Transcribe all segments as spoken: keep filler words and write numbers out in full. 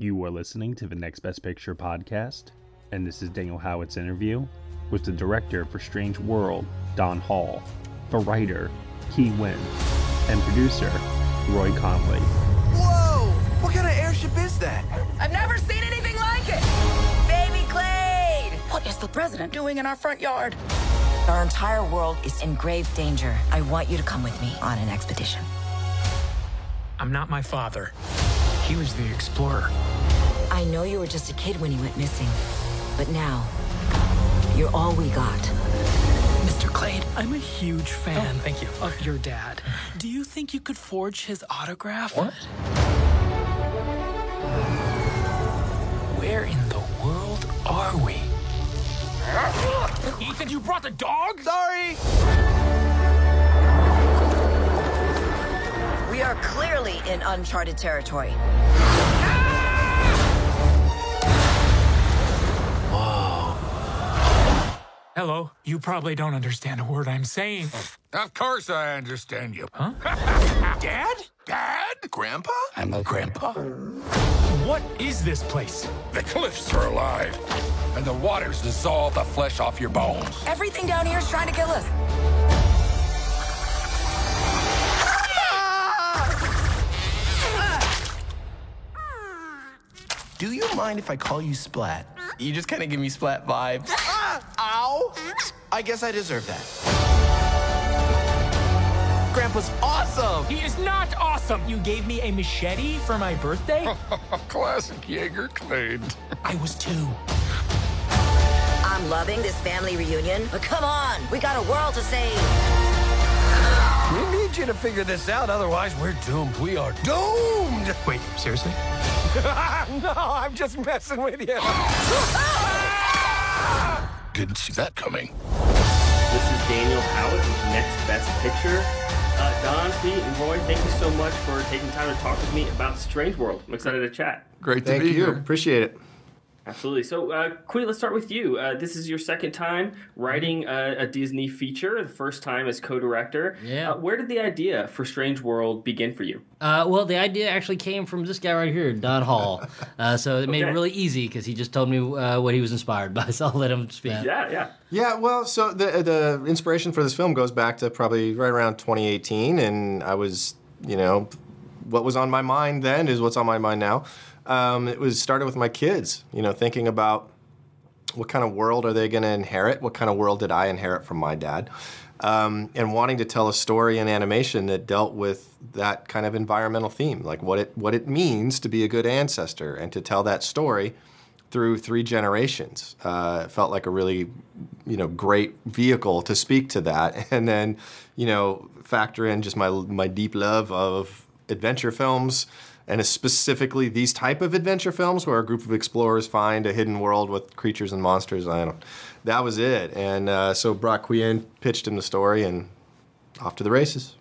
You are listening to the Next Best Picture podcast, and this is Daniel Howitt's interview with the director for Strange World, Don Hall, the writer, Qui Nguyen, and producer, Roy Conli. Whoa! What kind of airship is that? I've never seen anything like it! Baby Clade! What is the president doing in our front yard? Our entire world is in grave danger. I want you to come with me on an expedition. I'm not my father. He was the explorer. I know you were just a kid when he went missing, but now you're all we got. Mister Clade, I'm a huge fan oh, thank you. of your dad. Do you think you could forge his autograph? What? Where in the world are we? Ethan, you brought the dog? Sorry! We are clearly in uncharted territory. Ah! Whoa. Hello. You probably don't understand a word I'm saying. Of course I understand you. Huh? Dad? Dad? Grandpa? I'm a grandpa. What is this place? The cliffs are alive. And the waters dissolve the flesh off your bones. Everything down here is trying to kill us. Do you mind if I call you Splat? You just kind of give me Splat vibes. Ow! I guess I deserve that. Grandpa's awesome! He is not awesome! You gave me a machete for my birthday? Classic Jaeger Clade. I was two. I'm loving this family reunion, but come on, we got a world to save. We need you to figure this out, otherwise we're doomed. We are doomed! Wait, seriously? No, I'm just messing with you. Didn't see that coming. This is Daniel Howard with Next Best Picture. Uh, Don, Pete, and Roy, thank you so much for taking time to talk with me about Strange World. I'm excited to chat. Great to thank be you. here. Appreciate it. Absolutely. So, uh, Qui, let's start with you. Uh, this is your second time writing a, a Disney feature, the first time as co-director. Yeah. Uh, where did the idea for Strange World begin for you? Uh, well, the idea actually came from this guy right here, Don Hall. Uh, so it okay. made it really easy because he just told me uh, what he was inspired by, so I'll let him speak. Yeah, yeah. Yeah, well, so the, the inspiration for this film goes back to probably right around twenty eighteen, and I was, you know, what was on my mind then is what's on my mind now. Um, it was started with my kids, you know, thinking about what kind of world are they going to inherit? What kind of world did I inherit from my dad? Um, and wanting to tell a story in animation that dealt with that kind of environmental theme, like what it what it means to be a good ancestor and to tell that story through three generations. Uh, it felt like a really, you know, great vehicle to speak to that. And then, you know, factor in just my my deep love of adventure films, and specifically these type of adventure films where a group of explorers find a hidden world with creatures and monsters. I don't, that was it. And uh, so brought Qui in, pitched him the story, and off to the races.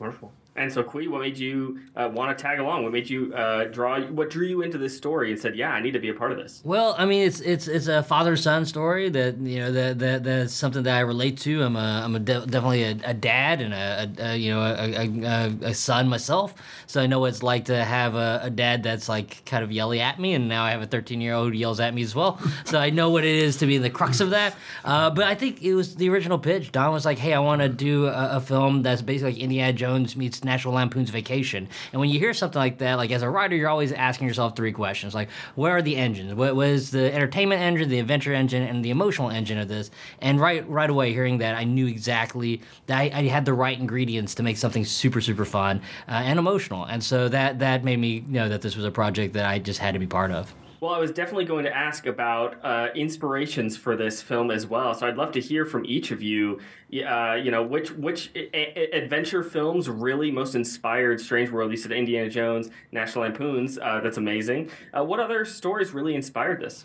Wonderful. And so Qui, what made you uh, want to tag along? What made you uh, draw? What drew you into this story and said, "Yeah, I need to be a part of this"? Well, I mean, it's it's it's a father-son story that you know that, that that's something that I relate to. I'm a I'm a de- definitely a, a dad and a, a, a you know a, a, a son myself, so I know what it's like to have a, a dad that's like kind of yelly at me, and now I have a thirteen-year-old who yells at me as well. So I know what it is to be in the crux of that. Uh, but I think it was the original pitch. Don was like, "Hey, I want to do a, a film that's basically like Indiana Jones meets." Now National Lampoon's Vacation. And when you hear something like that, like as a writer, you're always asking yourself three questions. Like, where are the engines? What was the entertainment engine, the adventure engine, and the emotional engine of this? And right right away, hearing that, I knew exactly that I, I had the right ingredients to make something super, super fun uh, and emotional. And so that, that made me know that this was a project that I just had to be part of. Well, I was definitely going to ask about uh, inspirations for this film as well. So I'd love to hear from each of you, uh, you know, which which a- a- adventure films really most inspired Strange World. You said Indiana Jones, National Lampoon's. Uh, that's amazing. Uh, what other stories really inspired this?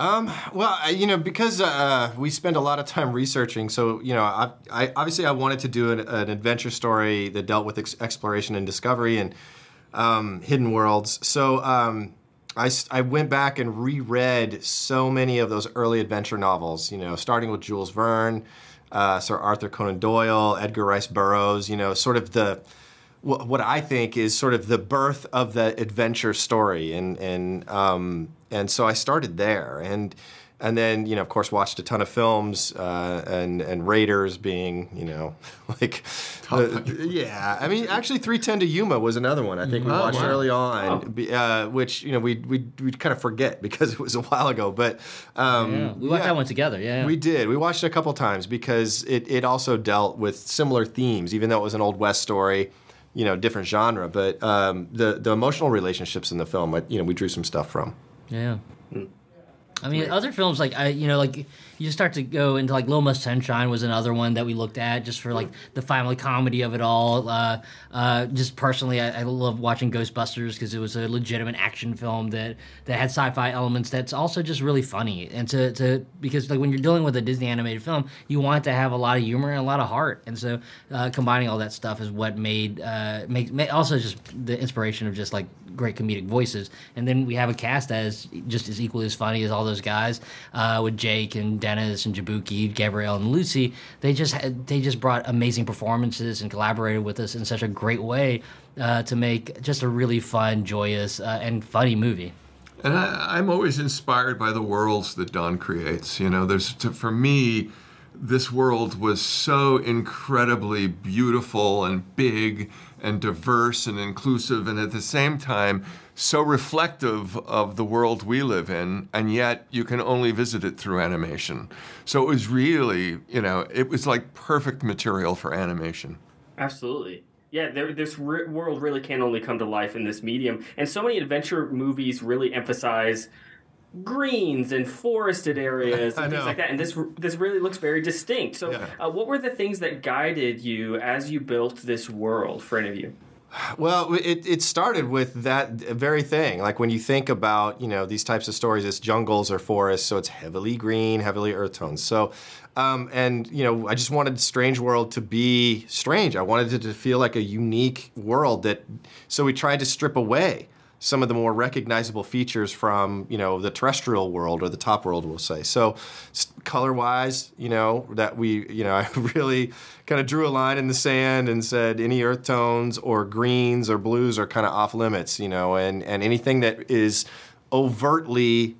Um, well, you know, because uh, we spend a lot of time researching, so, you know, I, I obviously I wanted to do an, an adventure story that dealt with ex- exploration and discovery and um, hidden worlds. So um, I, I went back and reread so many of those early adventure novels, you know, starting with Jules Verne, uh, Sir Arthur Conan Doyle, Edgar Rice Burroughs, you know, sort of the... what I think is sort of the birth of the adventure story, and and um, and so I started there, and and then you know of course watched a ton of films, uh, and and Raiders being you know like the, yeah I mean actually Three Ten to Yuma was another one I think we oh, watched wow. early on, oh. uh, which you know we we we kind of forget because it was a while ago, but um, yeah. we watched yeah, that one together. Yeah, yeah, we did. We watched it a couple times because it it also dealt with similar themes, even though it was an Old West story. You know, different genre, but um, the the emotional relationships in the film, you know, we drew some stuff from. Yeah, I mean, other films like I, you know, like you just start to go into like Little Miss Sunshine was another one that we looked at just for like the family comedy of it all. Uh, uh, just personally, I, I love watching Ghostbusters because it was a legitimate action film that that had sci-fi elements. That's also just really funny, and to to because like when you're dealing with a Disney animated film, you want it to have a lot of humor and a lot of heart, and so. Uh, combining all that stuff is what made uh, make, make also just the inspiration of just like great comedic voices, and then we have a cast that is just as equally as funny as all those guys uh, with Jake and Dennis and Jaboukie, Gabrielle and Lucy. They just had, they just brought amazing performances and collaborated with us in such a great way uh, to make just a really fun, joyous, uh, and funny movie. And I, I'm always inspired by the worlds that Don creates. You know, there's for me. This world was so incredibly beautiful and big and diverse and inclusive, and at the same time, so reflective of the world we live in, and yet you can only visit it through animation. So it was really, you know, it was like perfect material for animation. Absolutely. Yeah, there, this re- world really can only come to life in this medium. And so many adventure movies really emphasize greens and forested areas and things like that, and this this really looks very distinct. So, yeah. uh, what were the things that guided you as you built this world for any of you? Well, it it started with that very thing. Like when you think about you know these types of stories, it's jungles or forests, so it's heavily green, heavily earth tones. So, um, and you know, I just wanted Strange World to be strange. I wanted it to feel like a unique world that. So we tried to strip away some of the more recognizable features from, you know, the terrestrial world or the top world, we'll say. So color-wise, you know, that we, you know, I really kind of drew a line in the sand and said any earth tones or greens or blues are kind of off limits, you know, and, and anything that is overtly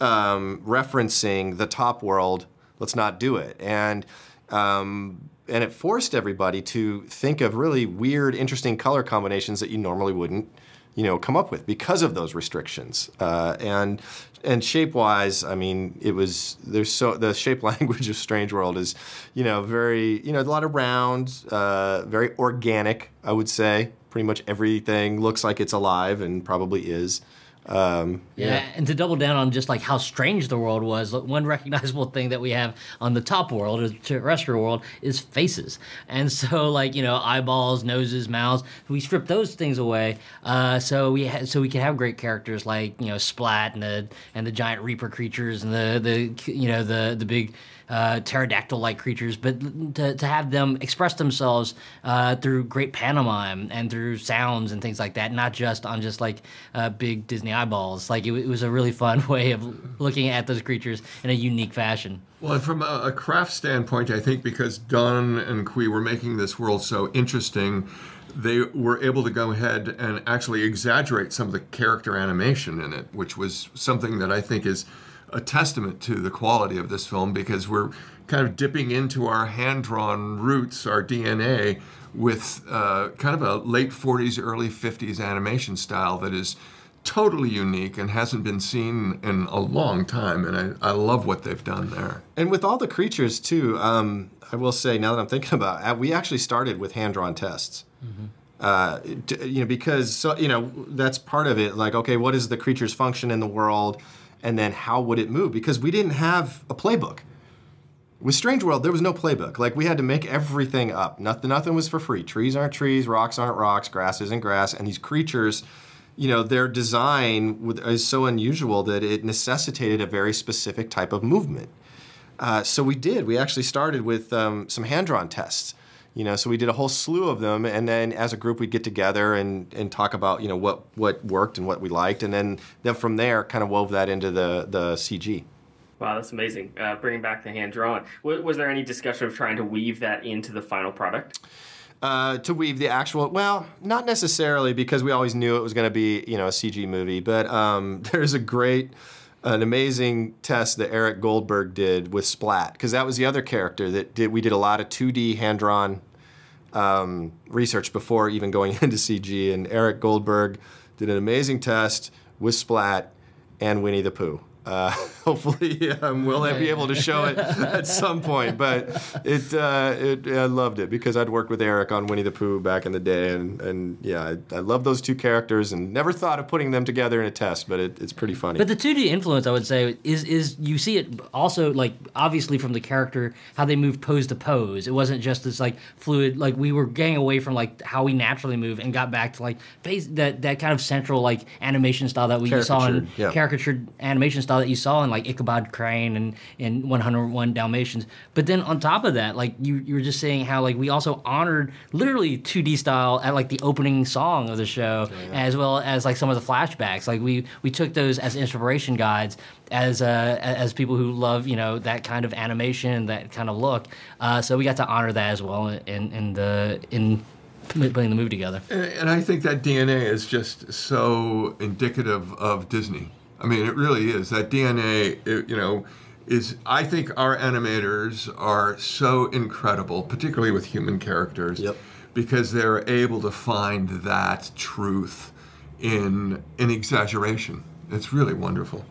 um, referencing the top world, let's not do it. And um, and it forced everybody to think of really weird, interesting color combinations that you normally wouldn't you know, come up with because of those restrictions. Uh, and and shape-wise, I mean, it was, there's so, the shape language of Strange World is, you know, very, you know, a lot of round, uh, very organic, I would say. Pretty much everything looks like it's alive and probably is. Um, yeah. yeah, and to double down on just like how strange the world was, one recognizable thing that we have on the top world or the terrestrial world is faces. And so, like, you know, eyeballs, noses, mouths, we strip those things away. Uh, so we ha- so we can have great characters like, you know, Splat and the and the giant reaper creatures and the the you know the the big. Uh, pterodactyl-like creatures, but to, to have them express themselves uh, through great pantomime and through sounds and things like that, not just on just like uh, big Disney eyeballs. Like it, it was a really fun way of looking at those creatures in a unique fashion. Well, and from a, a craft standpoint, I think because Don and Qui were making this world so interesting, they were able to go ahead and actually exaggerate some of the character animation in it, which was something that I think is a testament to the quality of this film, because we're kind of dipping into our hand-drawn roots, our D N A, with uh, kind of a late forties, early fifties animation style that is totally unique and hasn't been seen in a long time, and I, I love what they've done there. And with all the creatures, too, um, I will say, now that I'm thinking about it, we actually started with hand-drawn tests. Mm-hmm. Uh, you know, because, so, you know, that's part of it. Like, okay, what is the creature's function in the world? And then how would it move? Because we didn't have a playbook. With Strange World, there was no playbook. Like, we had to make everything up. Nothing, nothing was for free. Trees aren't trees, rocks aren't rocks, grass isn't grass. And these creatures, you know, their design is so unusual that it necessitated a very specific type of movement. Uh, so we did. We actually started with um, some hand-drawn tests. You know, so we did a whole slew of them, and then as a group we'd get together and, and talk about, you know, what, what worked and what we liked, and then, then from there kind of wove that into the, the C G. Wow, that's amazing. Uh, bringing back the hand-drawn. W- was there any discussion of trying to weave that into the final product? Uh, to weave the actual, well, not necessarily, because we always knew it was going to be, you know, a C G movie, but um, there's a great... an amazing test that Eric Goldberg did with Splat, because that was the other character that did. We did a lot of two D hand-drawn um, research before even going into C G, and Eric Goldberg did an amazing test with Splat and Winnie the Pooh. Uh, hopefully um, we'll be able to show it at some point, but it, uh, it, I loved it because I'd worked with Eric on Winnie the Pooh back in the day, and, and yeah, I, I love those two characters and never thought of putting them together in a test, but it, it's pretty funny. But the two D influence, I would say, is is you see it also, like, obviously from the character, how they move pose to pose. It wasn't just this, like, fluid, like, we were getting away from, like, how we naturally move and got back to, like, base, that, that kind of central, like, animation style that we caricatured, saw in yeah. caricatured animation style that you saw in, like, Ichabod Crane and, and one oh one Dalmatians. But then on top of that, like, you, you were just saying how, like, we also honored literally two D style at, like, the opening song of the show, yeah, yeah. as well as, like, some of the flashbacks. Like, we, we took those as inspiration guides, as uh, as people who love, you know, that kind of animation, that kind of look. Uh, so we got to honor that as well in, in the... in putting the movie together. And, and I think that D N A is just so indicative of Disney. I mean, it really is. That D N A, it, you know, is, I think our animators are so incredible, particularly with human characters, yep. because they're able to find that truth in in exaggeration. It's really wonderful.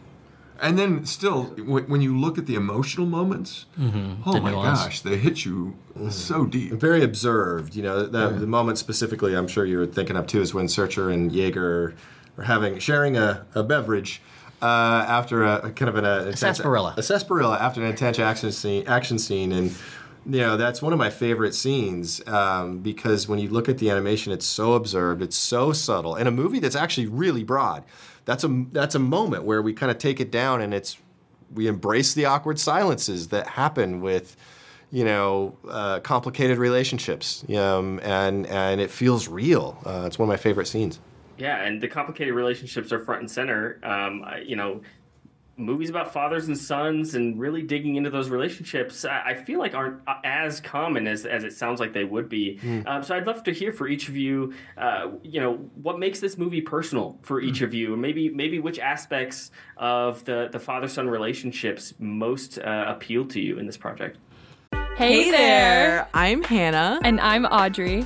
And then still, w- when you look at the emotional moments, mm-hmm. oh the my nuance. gosh, they hit you mm. so deep. Very observed. You know, the, yeah. the moment specifically I'm sure you were thinking of, too, is when Searcher and Jaeger are having sharing a, a beverage. Uh, after a, a kind of an a, a sarsaparilla, a sarsaparilla after an intense action scene, action scene, and you know that's one of my favorite scenes um, because when you look at the animation, it's so observed, it's so subtle, and a movie that's actually really broad. That's a that's a moment where we kind of take it down, and it's we embrace the awkward silences that happen with you know uh, complicated relationships, um, and and it feels real. Uh, it's one of my favorite scenes. Yeah, and the complicated relationships are front and center. Um, you know, movies about fathers and sons and really digging into those relationships, I, I feel like aren't as common as, as it sounds like they would be. Mm. Um, so I'd love to hear for each of you, uh, you know, what makes this movie personal for each mm. of you? Maybe maybe which aspects of the, the father-son relationships most uh, appeal to you in this project? Hey, hey there. there! I'm Hannah. And I'm Audrey.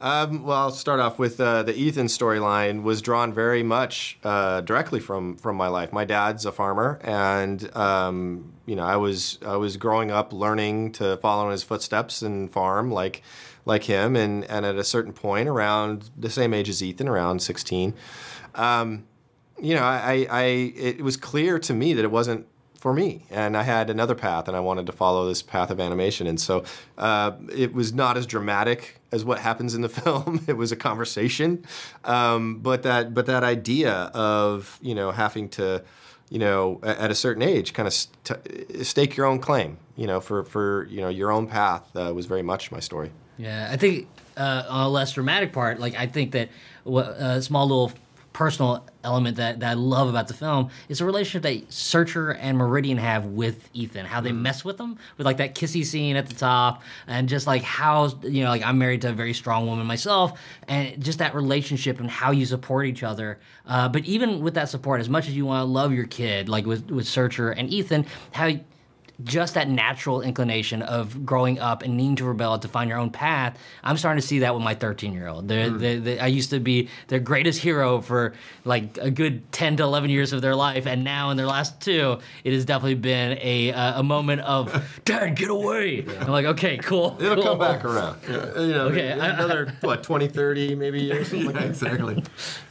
Um, well, I'll start off with uh, the Ethan storyline was drawn very much uh, directly from from my life. My dad's a farmer, and um, you know, I was I was growing up learning to follow in his footsteps and farm like like him. And and at a certain point, around the same age as Ethan, around sixteen, um, you know, I, I it was clear to me that it wasn't for me, and I had another path, and I wanted to follow this path of animation. And so uh, it was not as dramatic as what happens in the film. It was a conversation, um, but that but that idea of, you know, having to, you know, at a certain age, kind of st- stake your own claim, you know, for for you know your own path uh, was very much my story. Yeah, I think uh, on a less dramatic part, like I think that a small little personal element that, that I love about the film is the relationship that Searcher and Meridian have with Ethan, how they mess with him, with like that kissy scene at the top, and just like how, you know, like I'm married to a very strong woman myself, and just that relationship and how you support each other. Uh, but even with that support, as much as you want to love your kid, like with, with Searcher and Ethan, how just that natural inclination of growing up and needing to rebel to find your own path, I'm starting to see that with my thirteen-year-old. They're, mm. they, they, I used to be their greatest hero for like a good ten to eleven years of their life, and now in their last two, it has definitely been a uh, a moment of, Dad, get away! Yeah. I'm like, okay, cool. It'll cool. come back around. Yeah. You know, okay, I, another, I, what, twenty, thirty maybe years? Something yeah, like that. Exactly.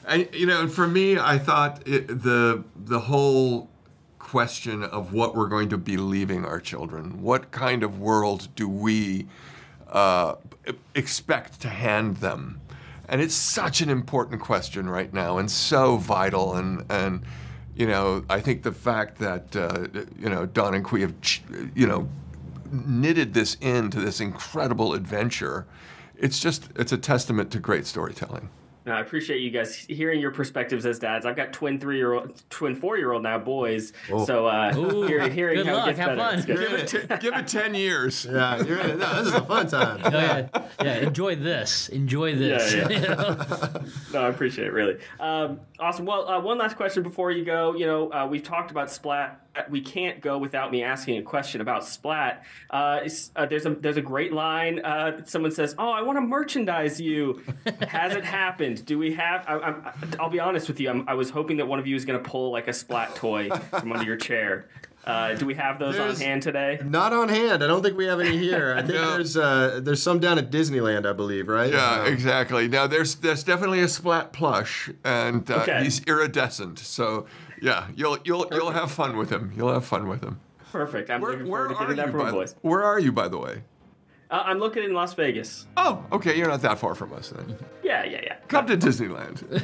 I, you know, for me, I thought it, the the whole... question of what we're going to be leaving our children. What kind of world do we uh, expect to hand them? And it's such an important question right now, and so vital. And and you know, I think the fact that uh, you know Don and Qui have you know knitted this into this incredible adventure. It's just it's a testament to great storytelling. No, I appreciate you guys hearing your perspectives as dads. I've got twin three-year-old, twin four-year-old now, boys. Oh. So uh, Ooh, hearing, hearing good how luck, it gets have better. Fun. Give, it t- give it ten years. Yeah, you're in it. No, this is a fun time. Oh, yeah. yeah, enjoy this. Enjoy this. Yeah, yeah. You know? No, I appreciate it, really. Um, awesome. Well, uh, one last question before you go. You know, uh, we've talked about Splat. We can't go without me asking a question about Splat. Uh, uh, there's a there's a great line. Uh, someone says, "Oh, I want to merchandise you." Has it happened? Do we have? I, I'm, I'll be honest with you. I'm, I was hoping that one of you was going to pull like a Splat toy from under your chair. Uh, do we have those there's on hand today? Not on hand. I don't think we have any here. I think no. there's uh, there's some down at Disneyland, I believe, right? Yeah, um, exactly. Now there's there's definitely a Splat plush, and uh, okay. he's iridescent. So yeah, you'll you'll Perfect. you'll have fun with him. You'll have fun with him. Perfect. I'm where, looking forward to getting that from my boys. Where are you, by the way? Uh, I'm looking in Las Vegas. Oh, okay. You're not that far from us then. Yeah, yeah, yeah. Come to Disneyland.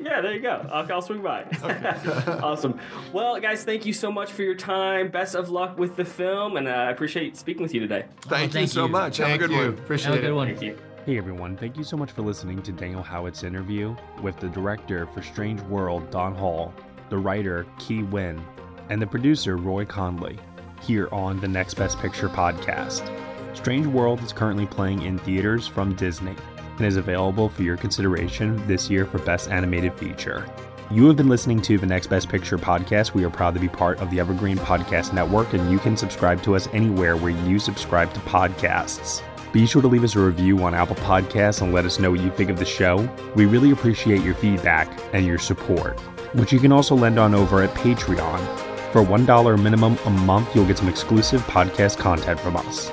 Yeah, there you go. I'll, I'll swing by. Okay. Awesome. Well, guys, thank you so much for your time. Best of luck with the film, and uh, I appreciate speaking with you today. Thank, well, thank you so you. much. Thank have a good you. one. Appreciate have it. Have a good one. Thank you. Hey, everyone. Thank you so much for listening to Daniel Howitt's interview with the director for Strange World, Don Hall, the writer, Qui Nguyen, and the producer, Roy Conli, here on the Next Best Picture podcast. Strange World is currently playing in theaters from Disney and is available for your consideration this year for Best Animated Feature. You have been listening to the Next Best Picture podcast. We are proud to be part of the Evergreen Podcast Network, and you can subscribe to us anywhere where you subscribe to podcasts. Be sure to leave us a review on Apple Podcasts and let us know what you think of the show. We really appreciate your feedback and your support, which you can also lend on over at Patreon. For one dollar minimum a month, you'll get some exclusive podcast content from us.